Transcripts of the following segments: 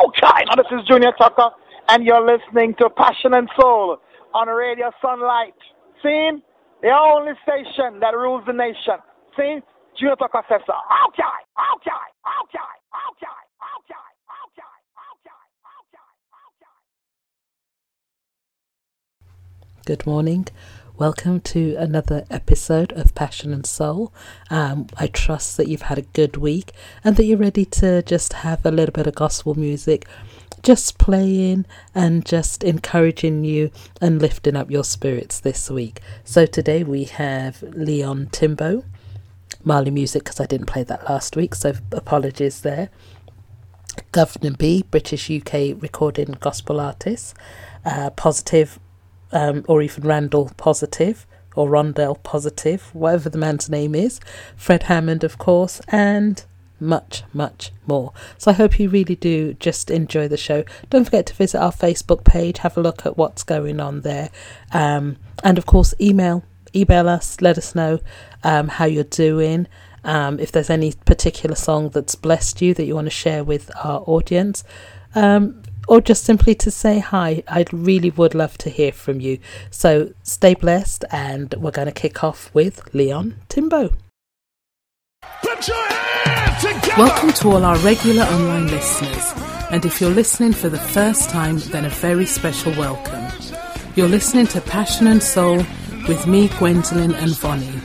South China. This is Junior Tucker, and you're listening to Passion and Soul on Radio Sunlight. See? The only station that rules the nation. See? Junior Tucker says so. Good morning. Welcome to another episode of Passion and Soul. I trust that you've had a good week and that you're ready to just have a little bit of gospel music, just playing and just encouraging you and lifting up your spirits this week. So today we have Leon Timbo, Mali Music, because I didn't play that last week, so apologies there. Governor B, British UK recording gospel artist, Positive. Or even Rondell Positive, or Rondell Positive, whatever the man's name is, Fred Hammond, of course, and much, much more. So I hope you really do just enjoy the show. Don't forget to visit our Facebook page, have a look at what's going on there. And of course, email us, let us know how you're doing. If there's any particular song that's blessed you that you want to share with our audience. Or just simply to say hi. I really would love to hear from you. So stay blessed, and we're going to kick off with Leon Timbo. Put your hands together. Welcome to all our regular online listeners. And if you're listening for the first time, then a very special welcome. You're listening to Passion and Soul with me, Gwendolyn and Bonnie,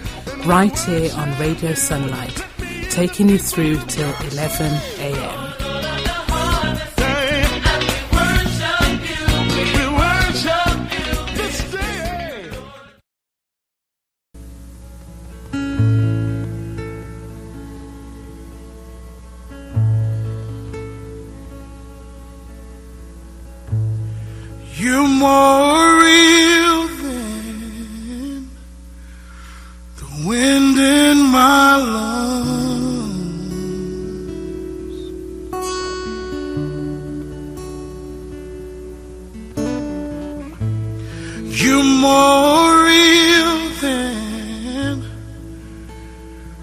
right here on Radio Sunlight, taking you through till 11 a.m. You're more real than the wind in my lungs. You're more real than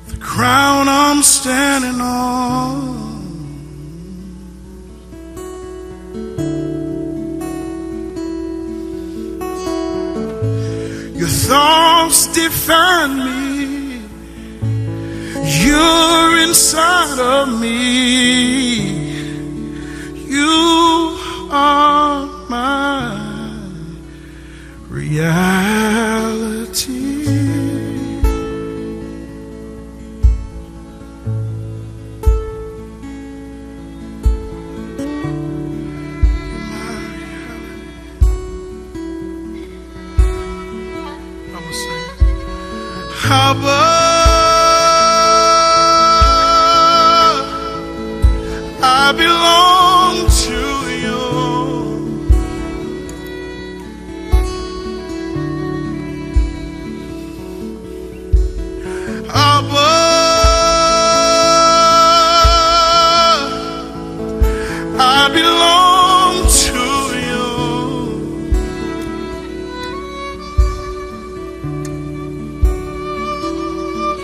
the crown I'm standing on. Your thoughts define me. You're inside of me. You are my reality. I belong to you. I belong to you.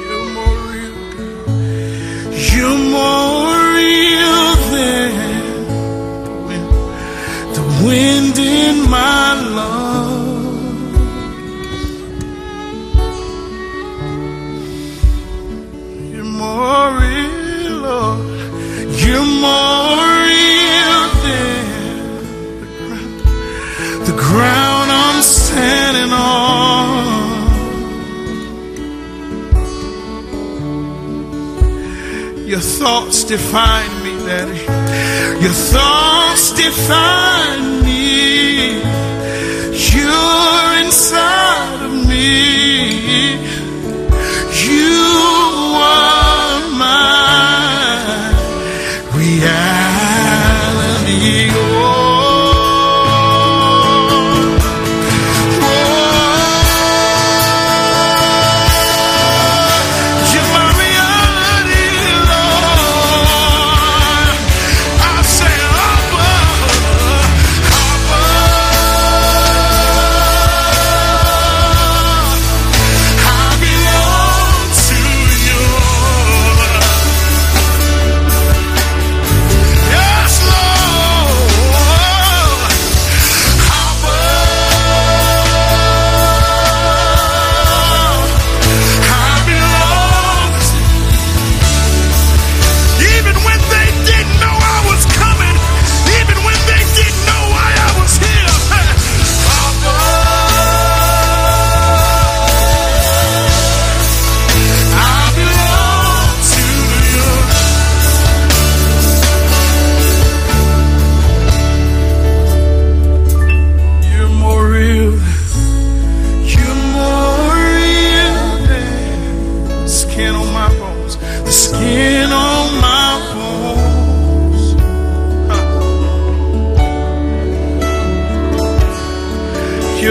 You're more real, girl. You're more real than the wind in my lungs. You're more real, Lord. You're more real than the ground I'm standing on. Your thoughts define me, Daddy. Your thoughts define me. You're inside of me. You are my reality.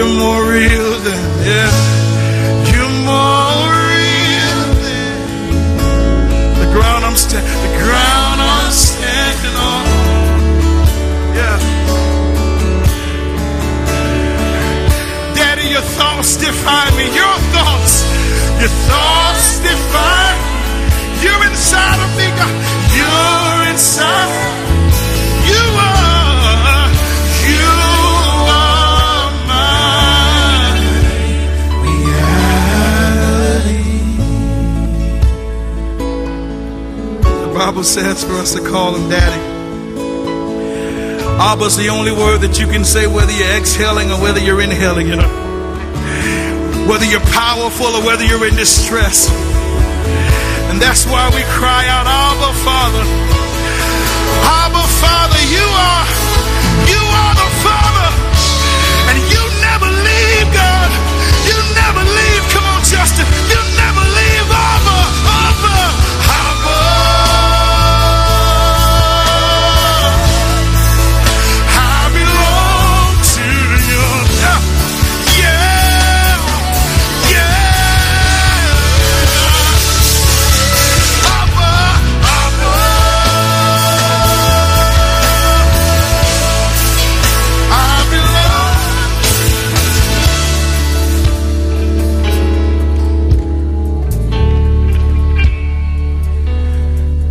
You're more real than this. You're more real than the ground I'm standing on. Yeah. Daddy, your thoughts define me. Your thoughts define me. You're inside of me, God. You're inside. You are my reality. The Bible says for us to call him Daddy. Abba's the only word that you can say whether you're exhaling or whether you're inhaling, you know. Whether you're powerful or whether you're in distress. And that's why we cry out, Abba, Father. Abba, Father, you are the Father. And you never leave, God. You never leave. Come on, Justin. You never leave, Abba, Abba, Abba.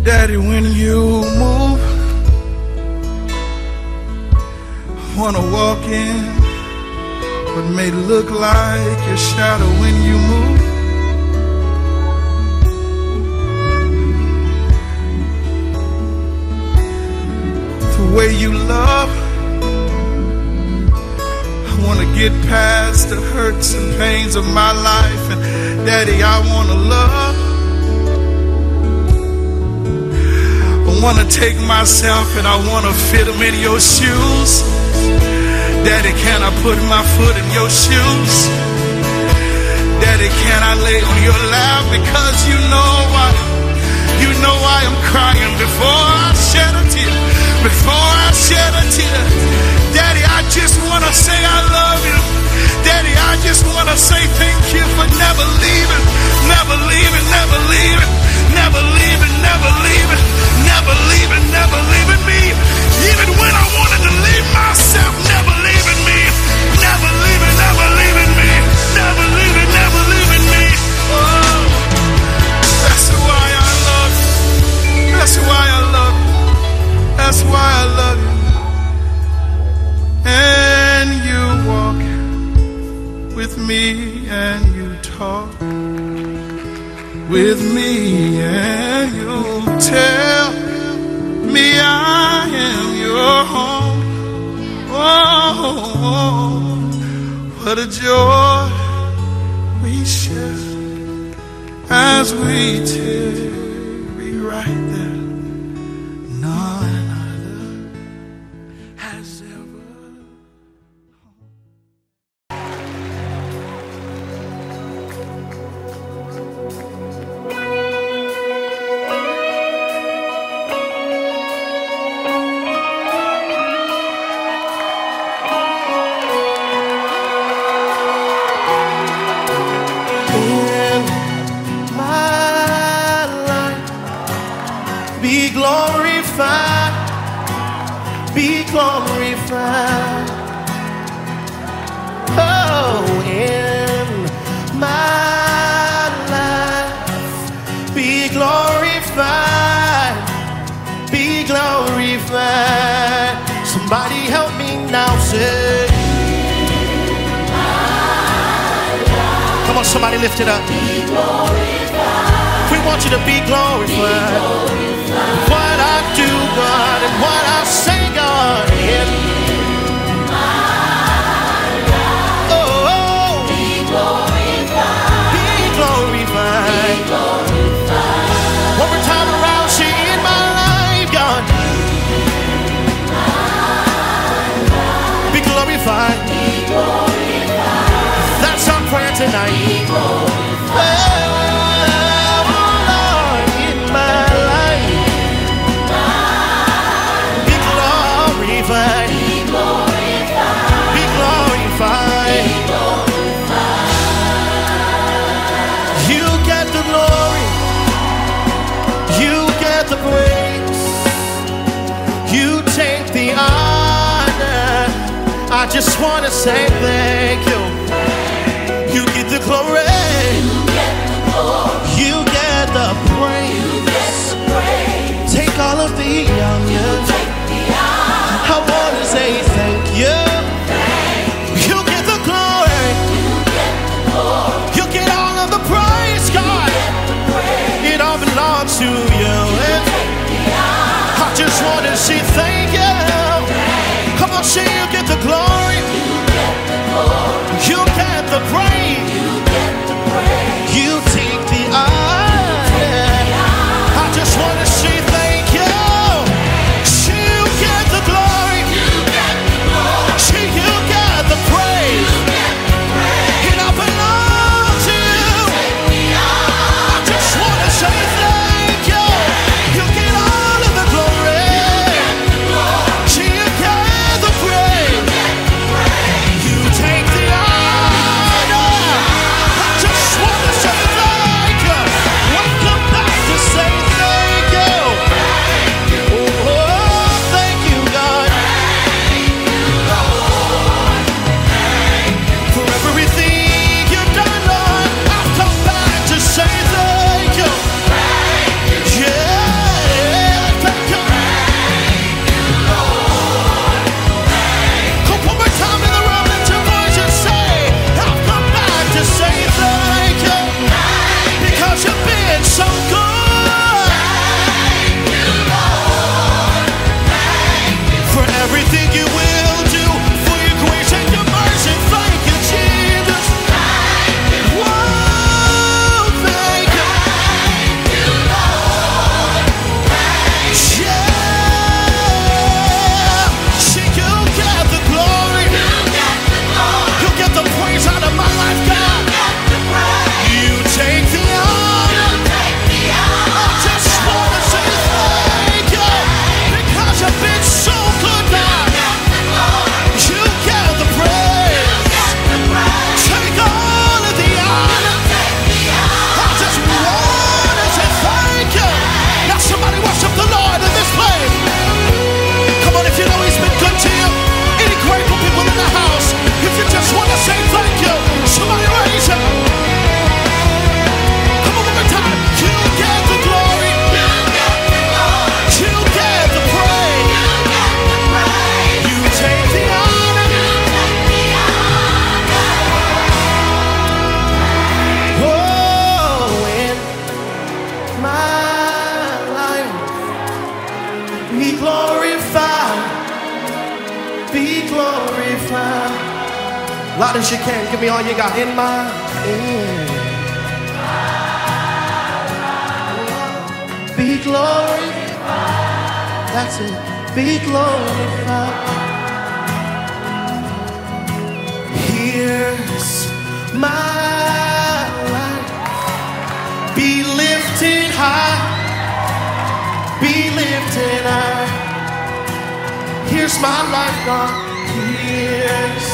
Daddy, when you move, I want to walk in what may look like your shadow when you move. The way you love, I want to get past the hurts and pains of my life. And Daddy, I want to love. I want to take myself and I want to fit them in your shoes. Daddy, can I put my foot in your shoes? Daddy, can I lay on your lap? Because you know I am crying before I shed a tear. Before I shed a tear. Daddy, I just want to say I love you. Daddy, I just want to say thank you for never leaving. Never leaving, never leaving. Never leaving, never leaving. Never leaving, never leaving me. Even when I wanted to leave myself, never leaving me. Never leaving, never leaving me. Never leaving, never leaving me. Oh, that's why I love you. That's why I love you. That's why I love you. And you walk with me and you talk with me and you tell me I am your home. Oh, what a joy we share as we tarry right there. None other has Be glorified. I just want to say thank you. You get the glory. You get the praise. Take all of the honor. I want to say thank you. You get the glory. You get all of the praise, God. It all belongs to you. I just want to say thank you. Come on, say you get the glory. You get the praise. You take the honor. I just want to say thank you. She, you get the glory. She, you get the praise. It all belongs to you. I just want to say thank you. You get all of the glory. She, you get the praise. You take the honor. I just want to say thank you. Welcome back to say thank you. Oh, thank you, God. For everything you've done, Lord, I've come back to say thank you. Yeah, thank you. Come one more time in the room, let your voice and say, I've come back to say thank you. Because you've been so good. For everything you will do, for your grace and your mercy, thank you, Jesus. Whoa, thank you. Yeah. She, you get the glory. You get the praise out of my life, God. You take the honor. I just want to say thank you. Because you've been so good, God. You get the praise. Take all of the honor. I just want to say thank you. Now somebody worship the Lord in this place. Come on, if you know he's been good to you. Any grateful people in the house, if you just want to say thank you, somebody raise it. Come on, one more time. You get the glory. You get the praise. You take the honor. Oh, in my life, be glorified, be glorified. Loud as you can, give me all you got in my life. Be glorified, that's it. Be glorified. Here's my life. Be lifted high. Be lifted high. Here's my life, God. Here's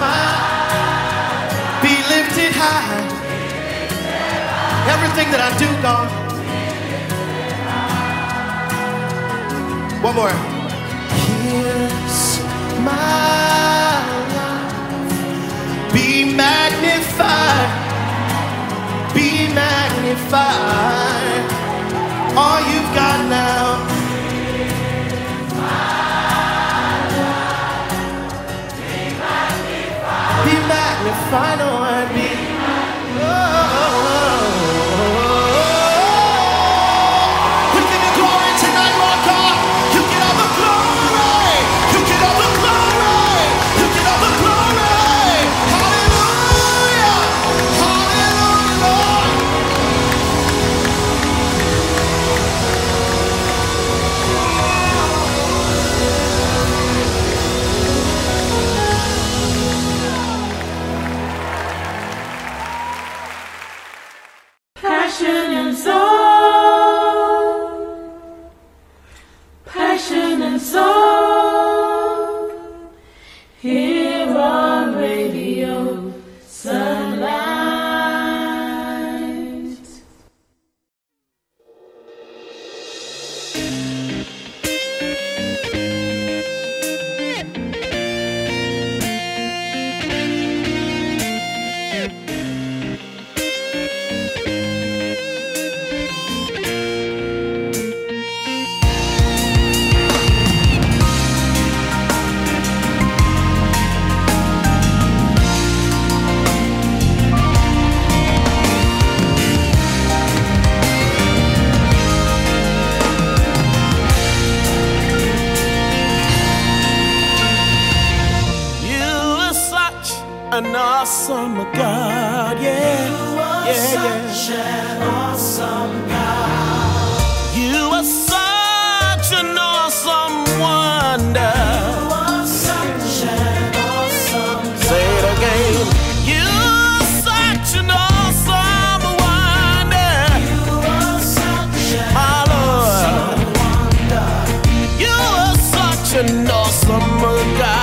my life. Be lifted high. Everything that I do, God. One more. Here's my life. Be magnified. Be magnified. All you've got now. Be magnified, oh, and be. Oh. You give me glory tonight, Lord God. You get all the glory. You get all the glory. You get all the glory. Hallelujah. Hallelujah, Lord. an awesome God, yeah. You are such an awesome God. You are such an awesome wonder. You are such an awesome God. Say it again. You are such an awesome wonder. You are such an awesome wonder. You are such an awesome God.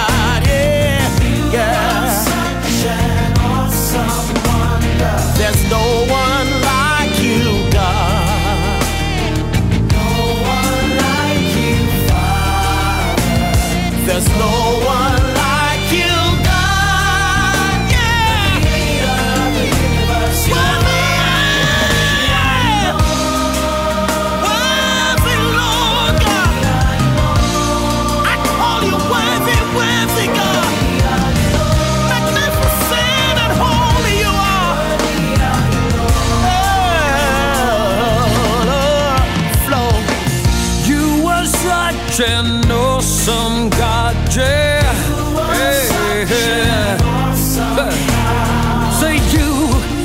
An awesome God, yeah. You are such an awesome God. Say you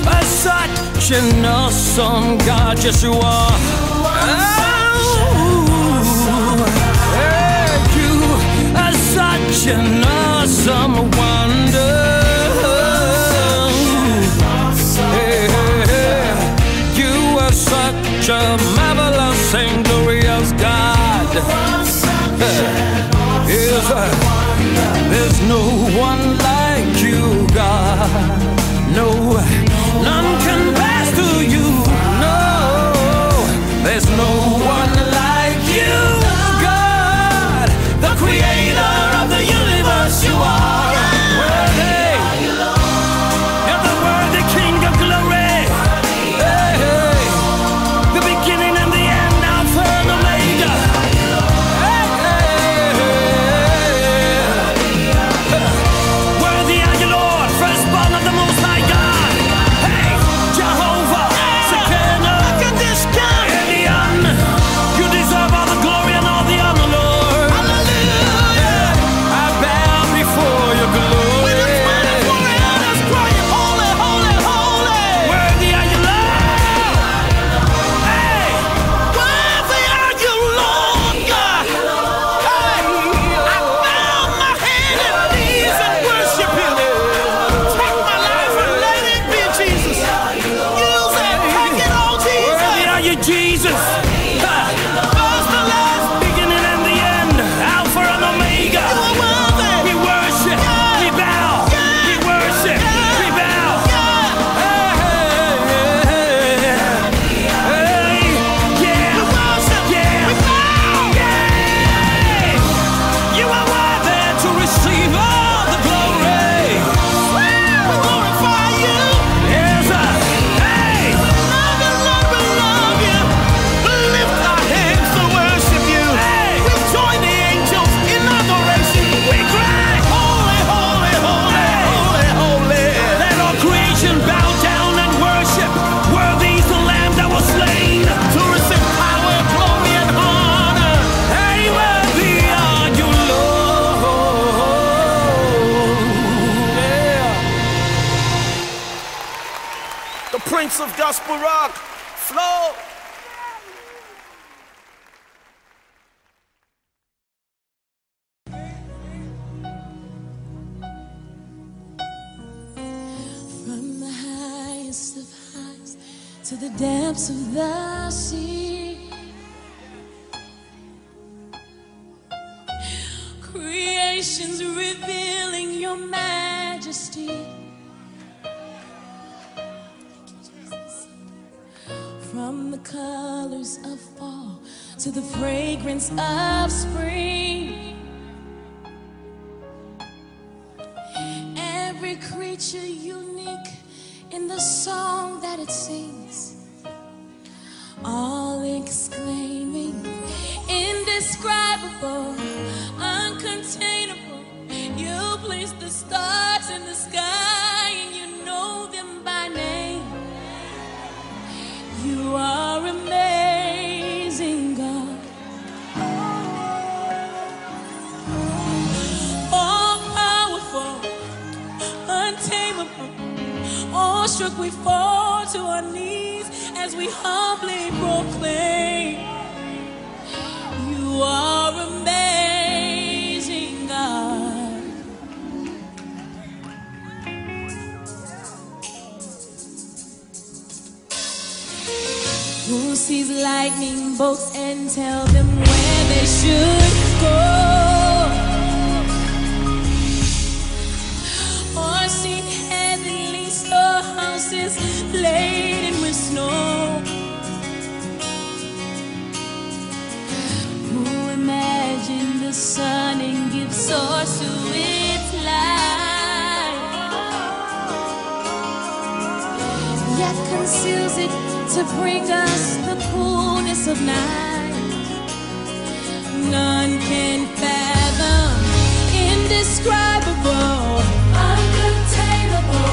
are such an awesome God, yes you are. You are such an awesome wonder. You are such a marvelous and glorious God. There's no one like you, God. No, none compares to you. No, there's no one like you, God. The creator of the universe, you are. Worthy, you're the worthy King of glory. Hey, the beginning and the end, Alpha and Omega. Of gospel rock, flow. From the highest of highs to the depths of the sea, creation's revealing your majesty. From the colors of fall to the fragrance of spring, every creature unique in the song that it sings, all exclaiming, indescribable, uncontainable. You place the stars in the sky and you know them by name. You are amazing, God. All powerful, untamed. shook, we fall to our knees as we humbly proclaim, you are amazing, God. Who sees lightning bolts and tell them where they should go? Is laden with snow. Who imagined the sun and gives source to its light, yet conceals it to bring us the coolness of night? None can fathom, indescribable, uncontainable.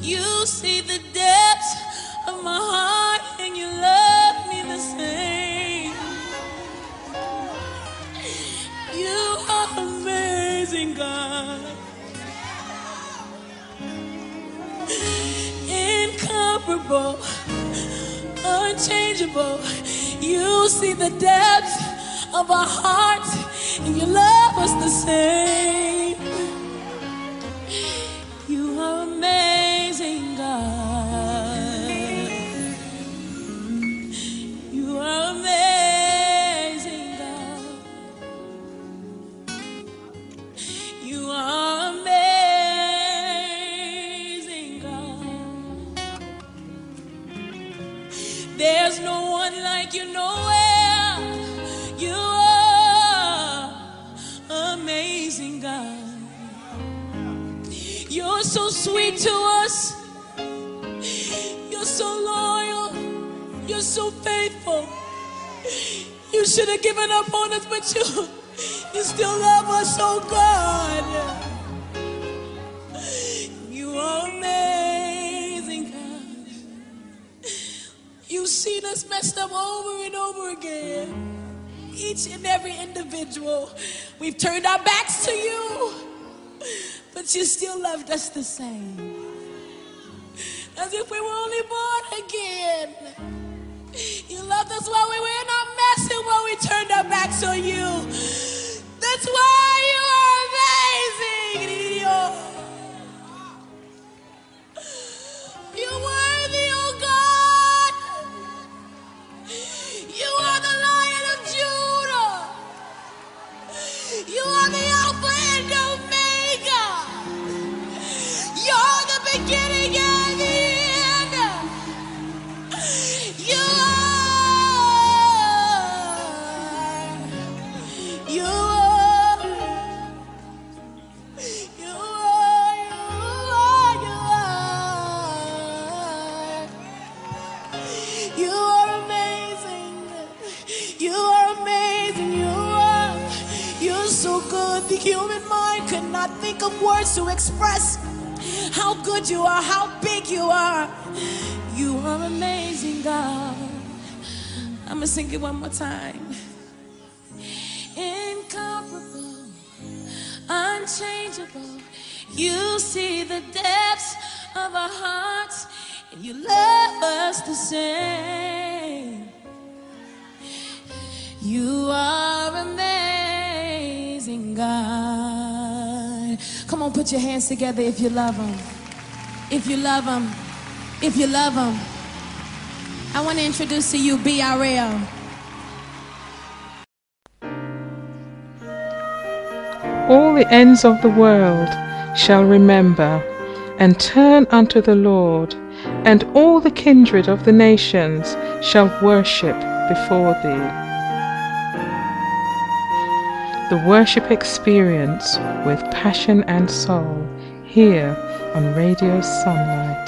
You see the depths of my heart and you Incomparable, unchangeable. You see the depth of our hearts, and you love us the same. You are amazing, God. You are amazing, God. You are amazing, God. There's no one like you nowhere. You are amazing, God. You're so sweet to us. You're so loyal. You're so faithful. You should have given up on us, but you still love us, oh God. You are amazing, God. You've seen us messed up over and over again. Each and every individual. We've turned our backs to you. But you still loved us the same. As if we were only born again. You loved us while we were in our mess and while we turned our backs on you. That's why you are amazing, Lord. You're worthy, oh God. You are the Lion of Judah. You are the Alpha and Omega. You're the beginning and the end. You are amazing. You are amazing. You're so good. The human mind could not think of words to express how good you are, how big you are. You are amazing, God. I'm going to sing it one more time. Incomparable, unchangeable. You see the depths of our hearts, and you love us the same. You are amazing, God. Come on, put your hands together if you love him. If you love him. If you love him. I want to introduce to you BRL. All the ends of the world shall remember and turn unto the Lord, and all the kindred of the nations shall worship before thee. The worship experience with passion and soul here on Radio Sunlight.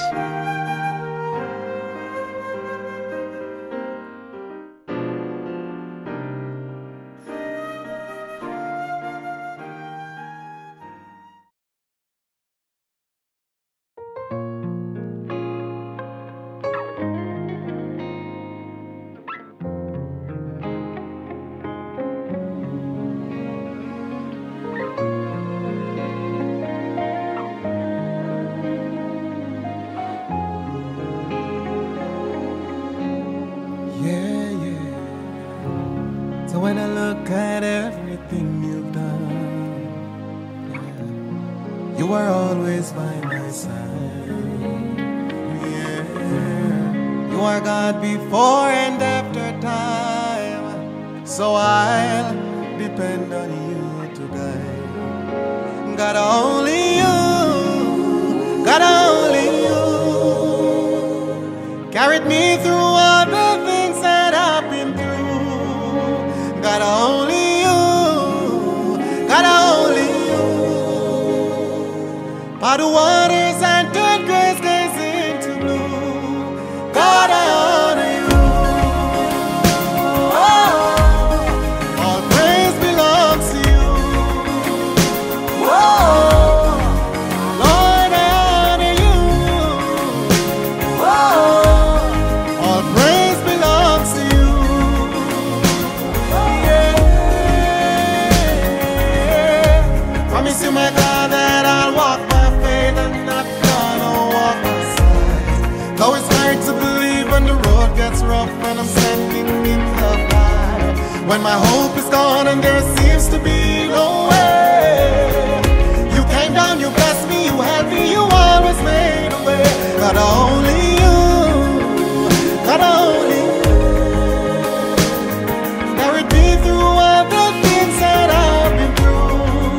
Promise you, my God, that I'll walk by faith and not by When my hope is gone and there seems to be no way, you came down, you blessed me, you had me, you always made a way. But only you, but only you, carried me through all the things that I've been through.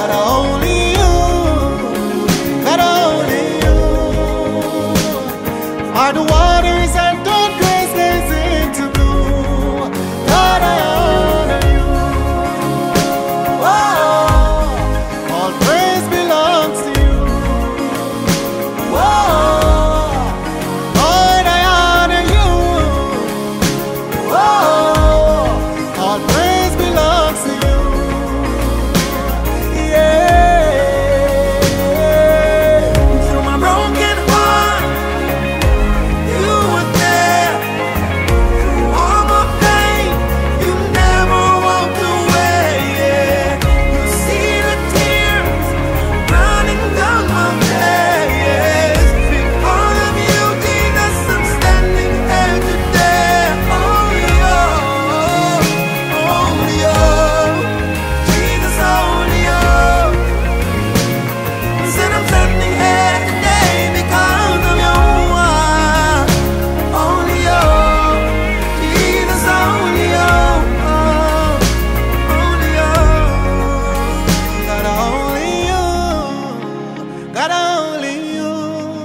But only you, but only you, are the waters and the grace that's into blue. God, I honor you. Whoa. All praise belongs to you. Whoa. Lord, I honor you. Whoa. All praise belongs to you. Yeah. Through my broken heart, you were there. Through all my pain, you never walked away. Yeah. You see the tears running down my face. Because of you, Jesus, I'm standing here today. Only you, Jesus, only you. Said I'm standing here today because of you. Only you, Jesus, only you. Only you, God, only you, God, only you,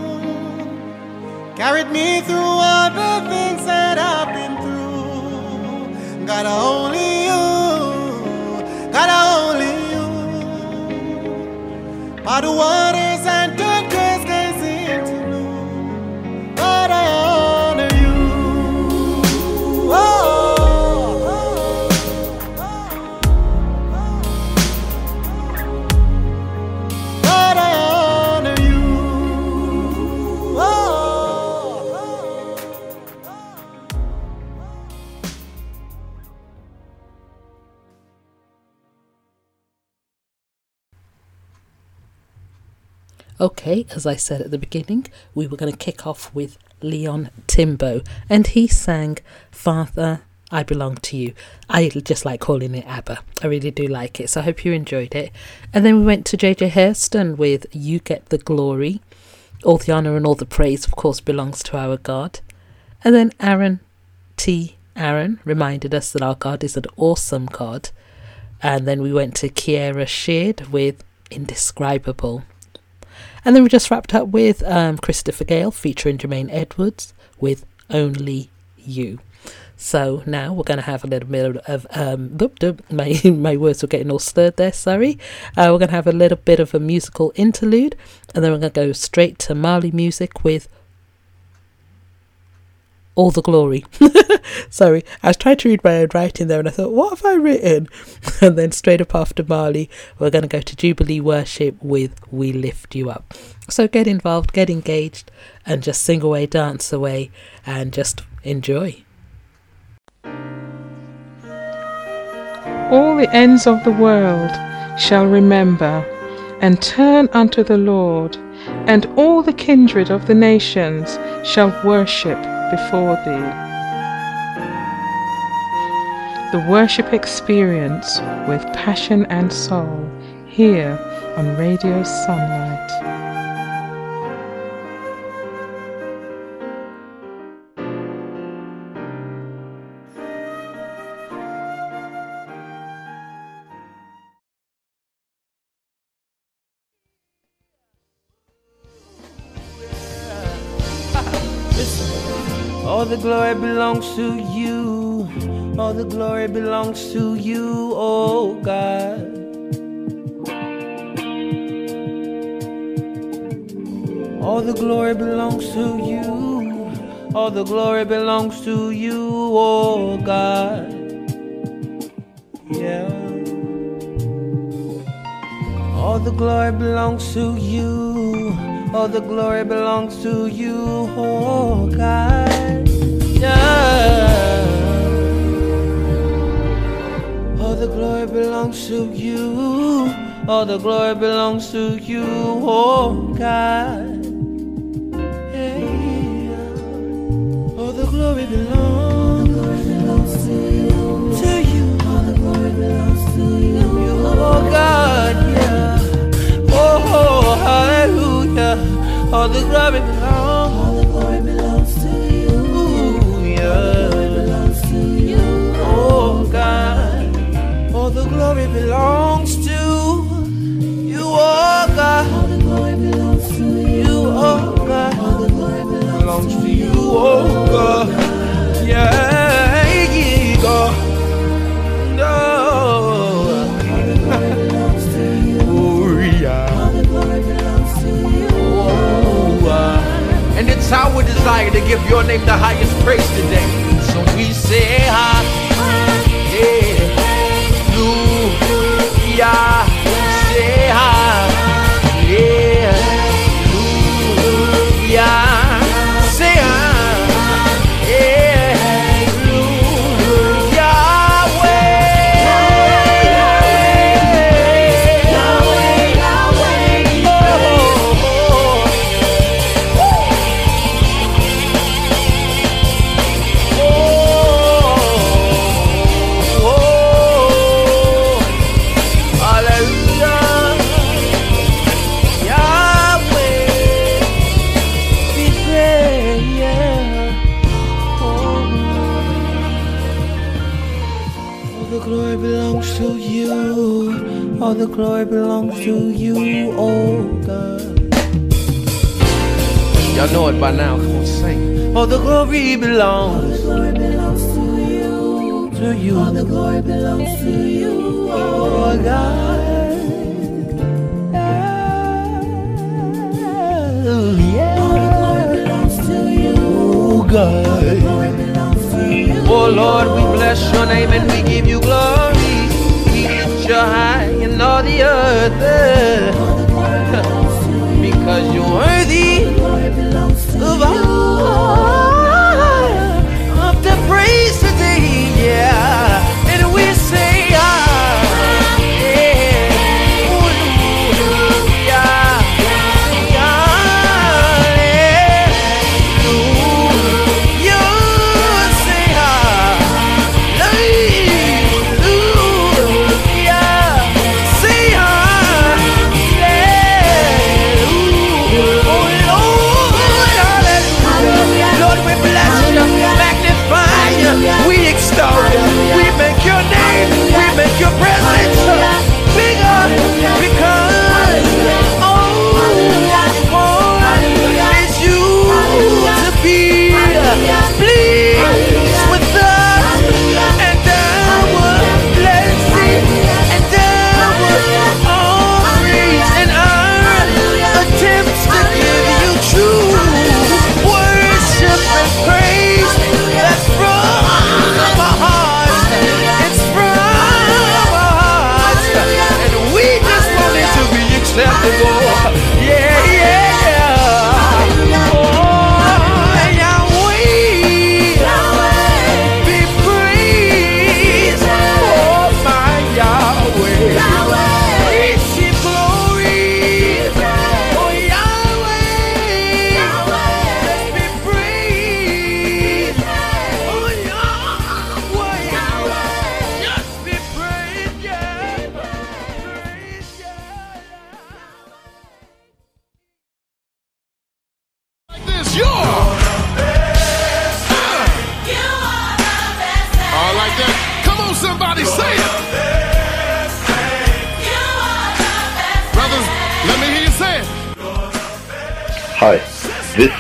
carried me through all the things that I've been through. God, only you, God, only you, by the waters and the grace that's into blue. God, I honor you. Whoa. God, I honor you. Whoa. Okay, as I said at the beginning, we were going to kick off with Leon Timbo, and he sang Father, I Belong to You. I just like calling it ABBA. I really do like it, so I hope you enjoyed it. And then we went to JJ Hurston with You Get the Glory. All the honour and all the praise, of course, belongs to our God. And then Aaron T. reminded us that our God is an awesome God. And then we went to Kiera Sheard with Indescribable. And then we just wrapped up with Christopher Gale featuring Jermaine Edwards with Only You. So now we're going to have a little bit of my words were getting all slurred there, sorry. We're going to have a little bit of a musical interlude, and then we're going to go straight to Mali Music with All the Glory. Sorry, I was trying to read my own writing there and I thought, what have I written? And then straight up after Mali, we're going to go to Jubilee Worship with We Lift You Up. So get involved, get engaged, and just sing away, dance away, and just enjoy. All the ends of the world shall remember and turn unto the Lord, and all the kindred of the nations shall worship before thee. The worship experience with passion and soul here on Radio Sunlight. All the glory belongs to you. All the glory belongs to you, oh God. All the glory belongs to you. All the glory belongs to you, oh God. Yeah. All the glory belongs to you. All the glory belongs to you, oh God. Yeah. All the glory belongs to you. All the glory belongs to you, oh God. Yeah. All the glory belongs to you. all the glory belongs. All the glory belongs to you. Ooh, yeah. All the glory belongs to you. Oh God, all the glory belongs to you. Oh God, all the glory belongs to you. Oh God, all the glory belongs to you. Oh God, yeah, yeah, God. And it's our desire to give your name the highest praise today. So we say, hallelujah. Say, hallelujah. Say, hallelujah. Yahweh. Yahweh, Yahweh, Yahweh. All the glory belongs to you, oh God. Y'all know it by now, come on, sing. All the glory belongs. All the glory belongs to you. To you. All the glory belongs to you, oh God. Yeah. All the glory belongs to you, oh God. All the glory belongs to you. Oh Lord, we bless your name and we give you glory. You're high and all the earth, because you're worthy of all of the praise today, yeah. And we say,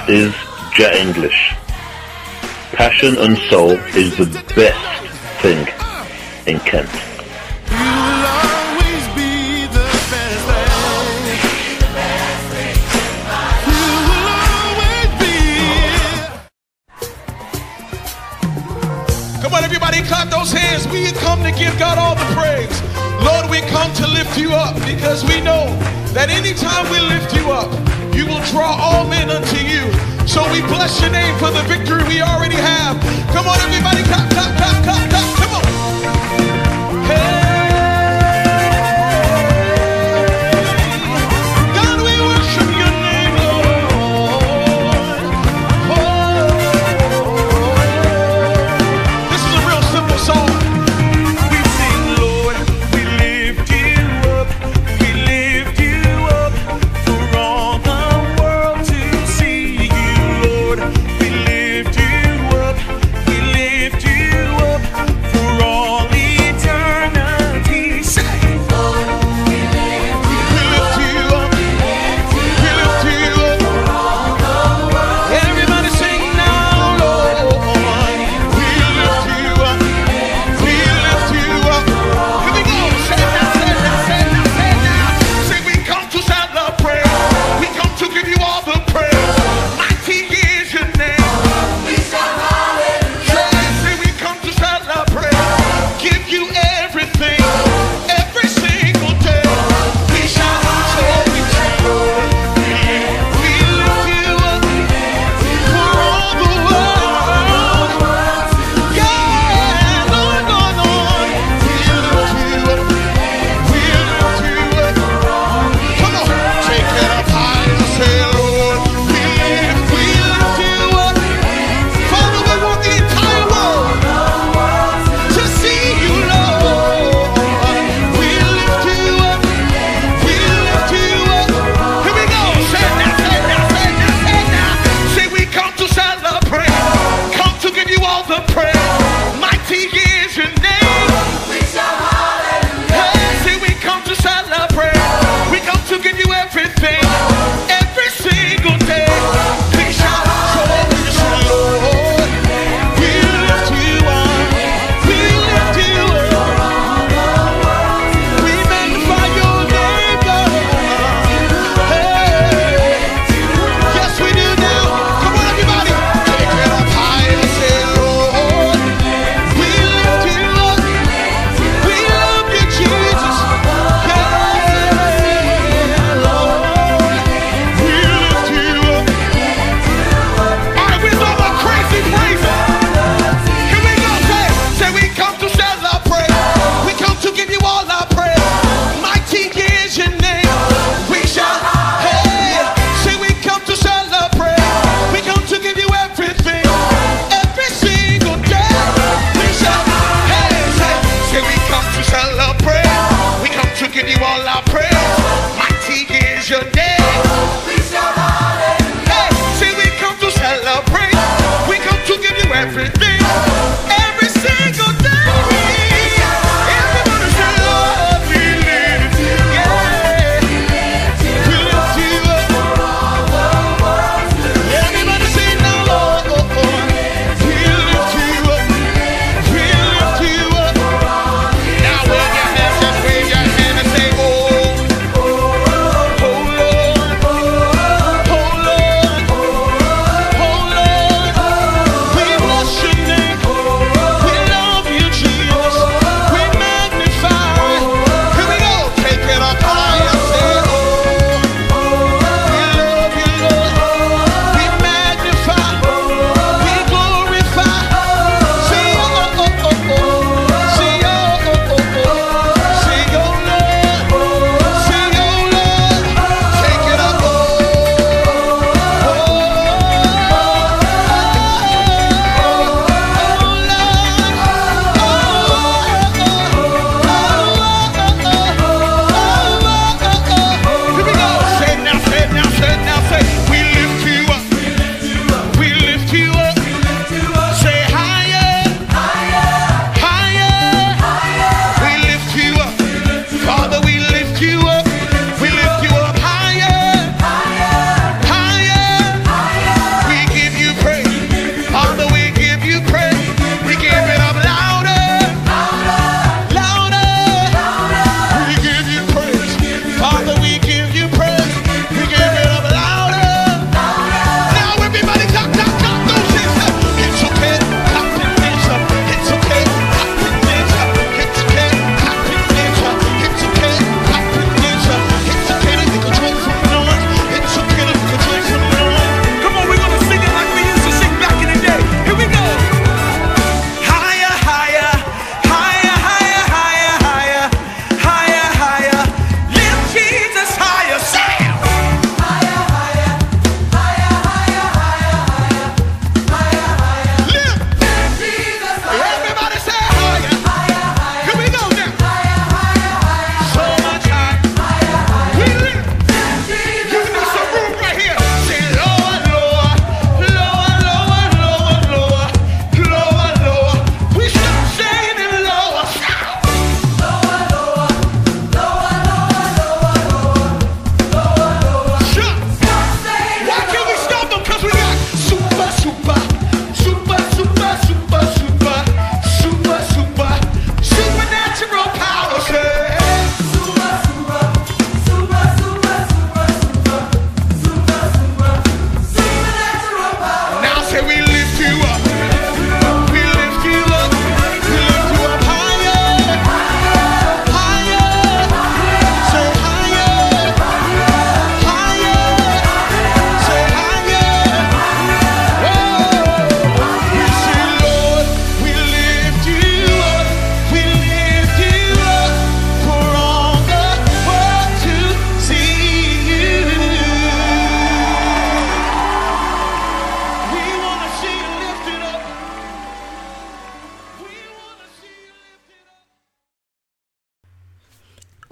is Jet English. Passion and soul is the best thing in Kent. Come on everybody, clap those hands. We come to give God all the praise. Lord, we come to lift you up because we know that anytime we lift you up, you will draw all men unto you. So we bless your name for the victory we already have. Come on, everybody, clap, clap, clap, clap, clap. Come on. Hey, God, we worship your name, Lord. Oh, this is a real simple song. We sing, Lord, we lift you up. We lift you up for all the world to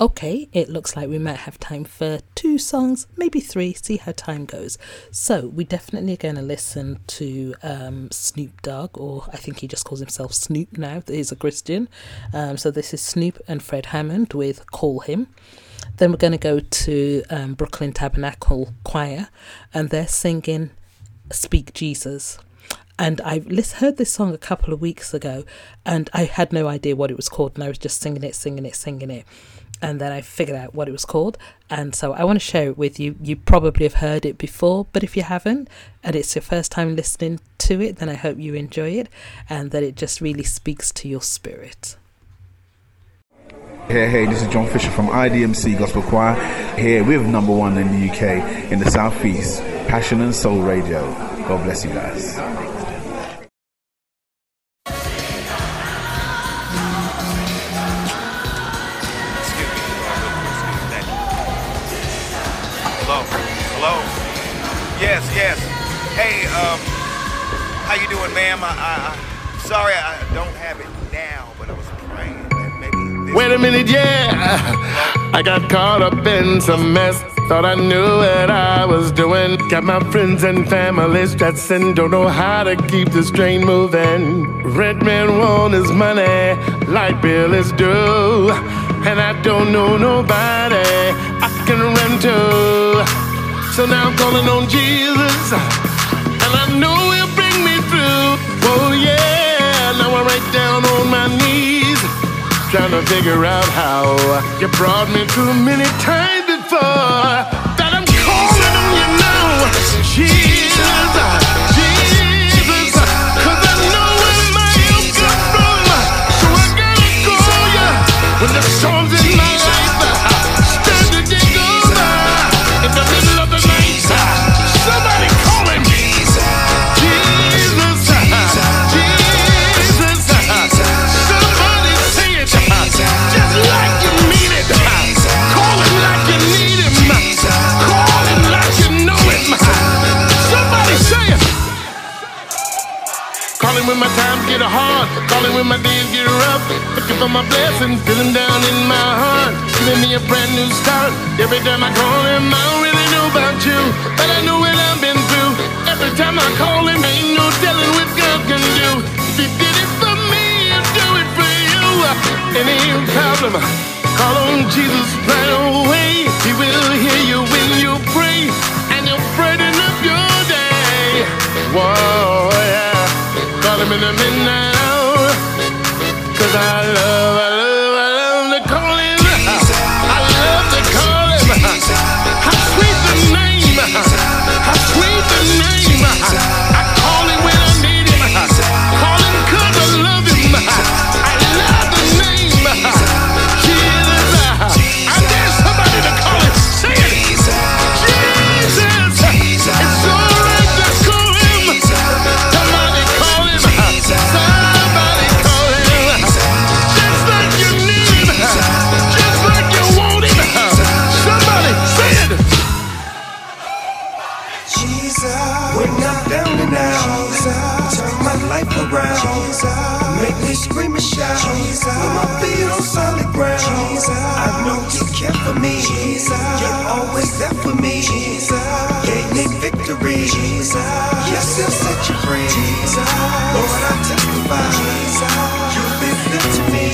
okay, it looks like we might have time for 2 songs, maybe 3, see how time goes. So we definitely are going to listen to Snoop Dogg, or I think he just calls himself Snoop now, that he's a Christian. So this is Snoop and Fred Hammond with Call Him. Then we're going to go to Brooklyn Tabernacle Choir, and they're singing Speak Jesus. And I heard this song a couple of weeks ago, and I had no idea what it was called, and I was just singing it. And then I figured out what it was called, and so I want to share it with you. You probably have heard it before, but if you haven't, and it's your first time listening to it, then I hope you enjoy it, and that it just really speaks to your spirit. Hey, this is John Fisher from IDMC Gospel Choir, here with number one in the UK, in the Southeast, Passion and Soul Radio. God bless you guys. Yes. Hey, how you doing, ma'am? I'm sorry I don't have it now, but I was praying that maybe... Wait a minute, yeah. I got caught up in some mess. Thought I knew what I was doing. Got my friends and family stressing. Don't know how to keep this train moving. Rent man want his money. Light bill is due. And I don't know nobody I can run to. So now I'm calling on Jesus, and I know he'll bring me through. Oh yeah, now I'm right down on my knees, trying to figure out how you brought me through many times before. That I'm calling on you now, Jesus. When my times get hard, calling when my days get rough, looking for my blessings, feeling down in my heart, giving me a brand new start. Every time I call him, I don't really know about you, but I know what I've been through. Every time I call him, ain't no telling what God can do. If he did it for me, he'll do it for you. It ain't a problem. Call on Jesus right away. He will hear you when you pray, and he'll brighten up your day. Whoa, yeah. Call him in the midnight hour, 'cause I love to call him. I love to call him. How sweet the name. How sweet the name. I call him when I need him. Call him 'cause I love him. I love the name. Jesus. I dare somebody to call him. Say it. Jesus. It's so right to call him. Somebody call him, just like you need him, just like you want him. Somebody say it. Jesus, when I'm down and out, turn my life around, make me scream and shout, when my feet on solid ground. I know you care for me, you're always there for me, gave me victory. Yes, I'll set you free. Lord, I testify, you've been good to me,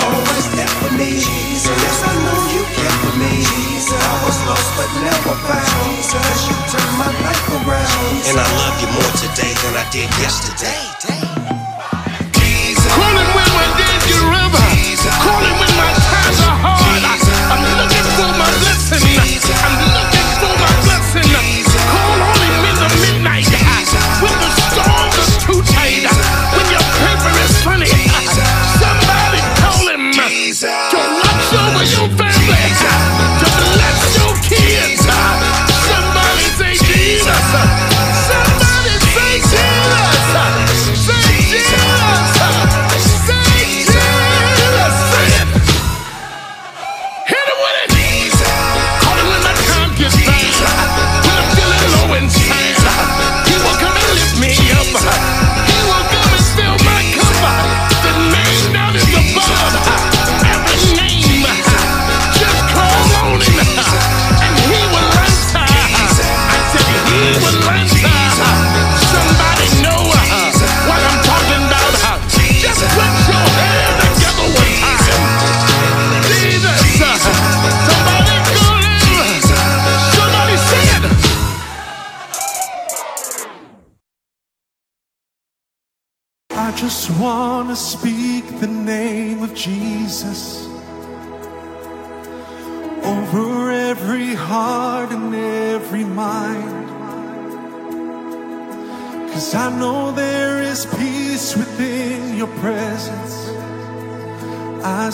always there for me. Yes, I know you care for me. I was lost but never found, 'cause you turned my life around. And I love you more today than I did yesterday. Call him when my days get rough. Call him when my times are hard. I'm looking for my blessing. I'm looking for my blessing. Call on him in the midnight, when the storms are too tight, when your paper is funny. Somebody call him. To watch over your family, to bless your kids. Somebody say Jesus. Somebody say Jesus. Say Jesus. just want to speak the name of Jesus over every heart and every mind, 'cause I know there is peace within your presence. I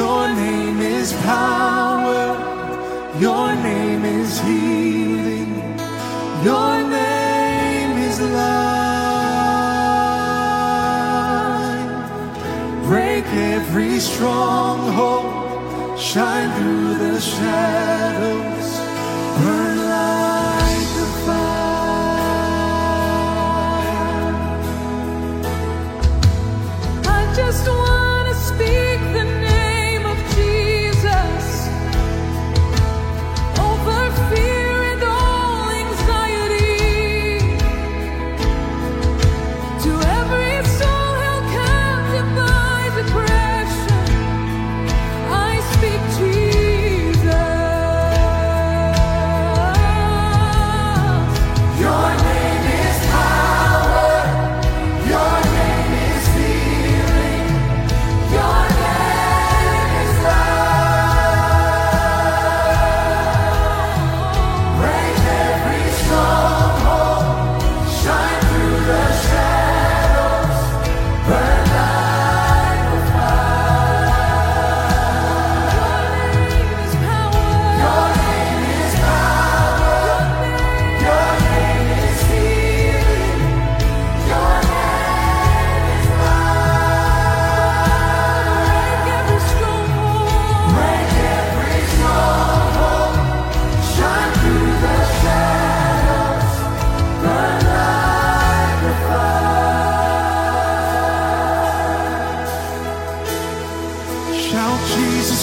Your name is power, your name is healing, your name is love. Break every stronghold, shine through the shadows, burn like a fire. I just want to speak the name of Jesus over fear and all anxiety, to every soul held captive by depression. I speak Jesus. Your name is power, your name is healing, your name is love. Break every stronghold, shine through the shadows, burn like a fire. Your name is power, your name is healing, your name is love. Break every stronghold, shine through the shadows, burn like a fire. Shout Jesus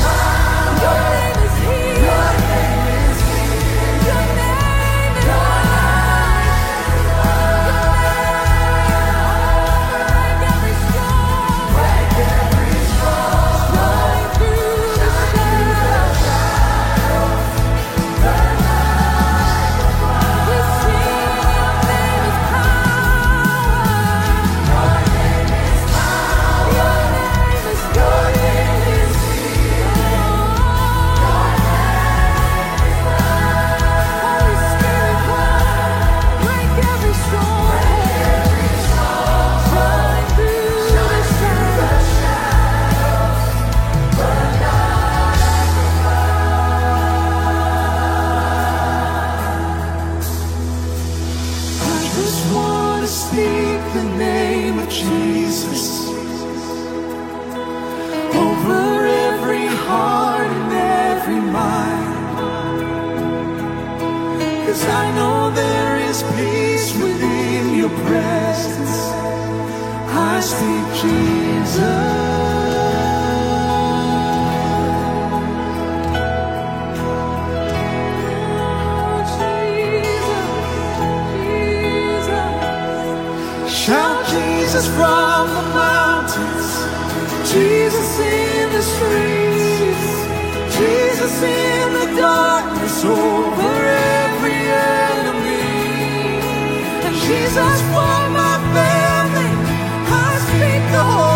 your name is healing, your name is healing, your name is love. Break every stronghold, shine through the shadows, burn like a fire. We sing your name is power, your name is power, your name is healing, your name is love. Holy Spirit, come, break every stronghold, shine through the shadows. I just want to speak the name of Jesus over every heart and every mind, 'cause I know there is peace within your presence. I speak Jesus. Shout Jesus from the mountains, Jesus in the streets, Jesus in the darkness over every enemy, and Jesus for my family. I speak the whole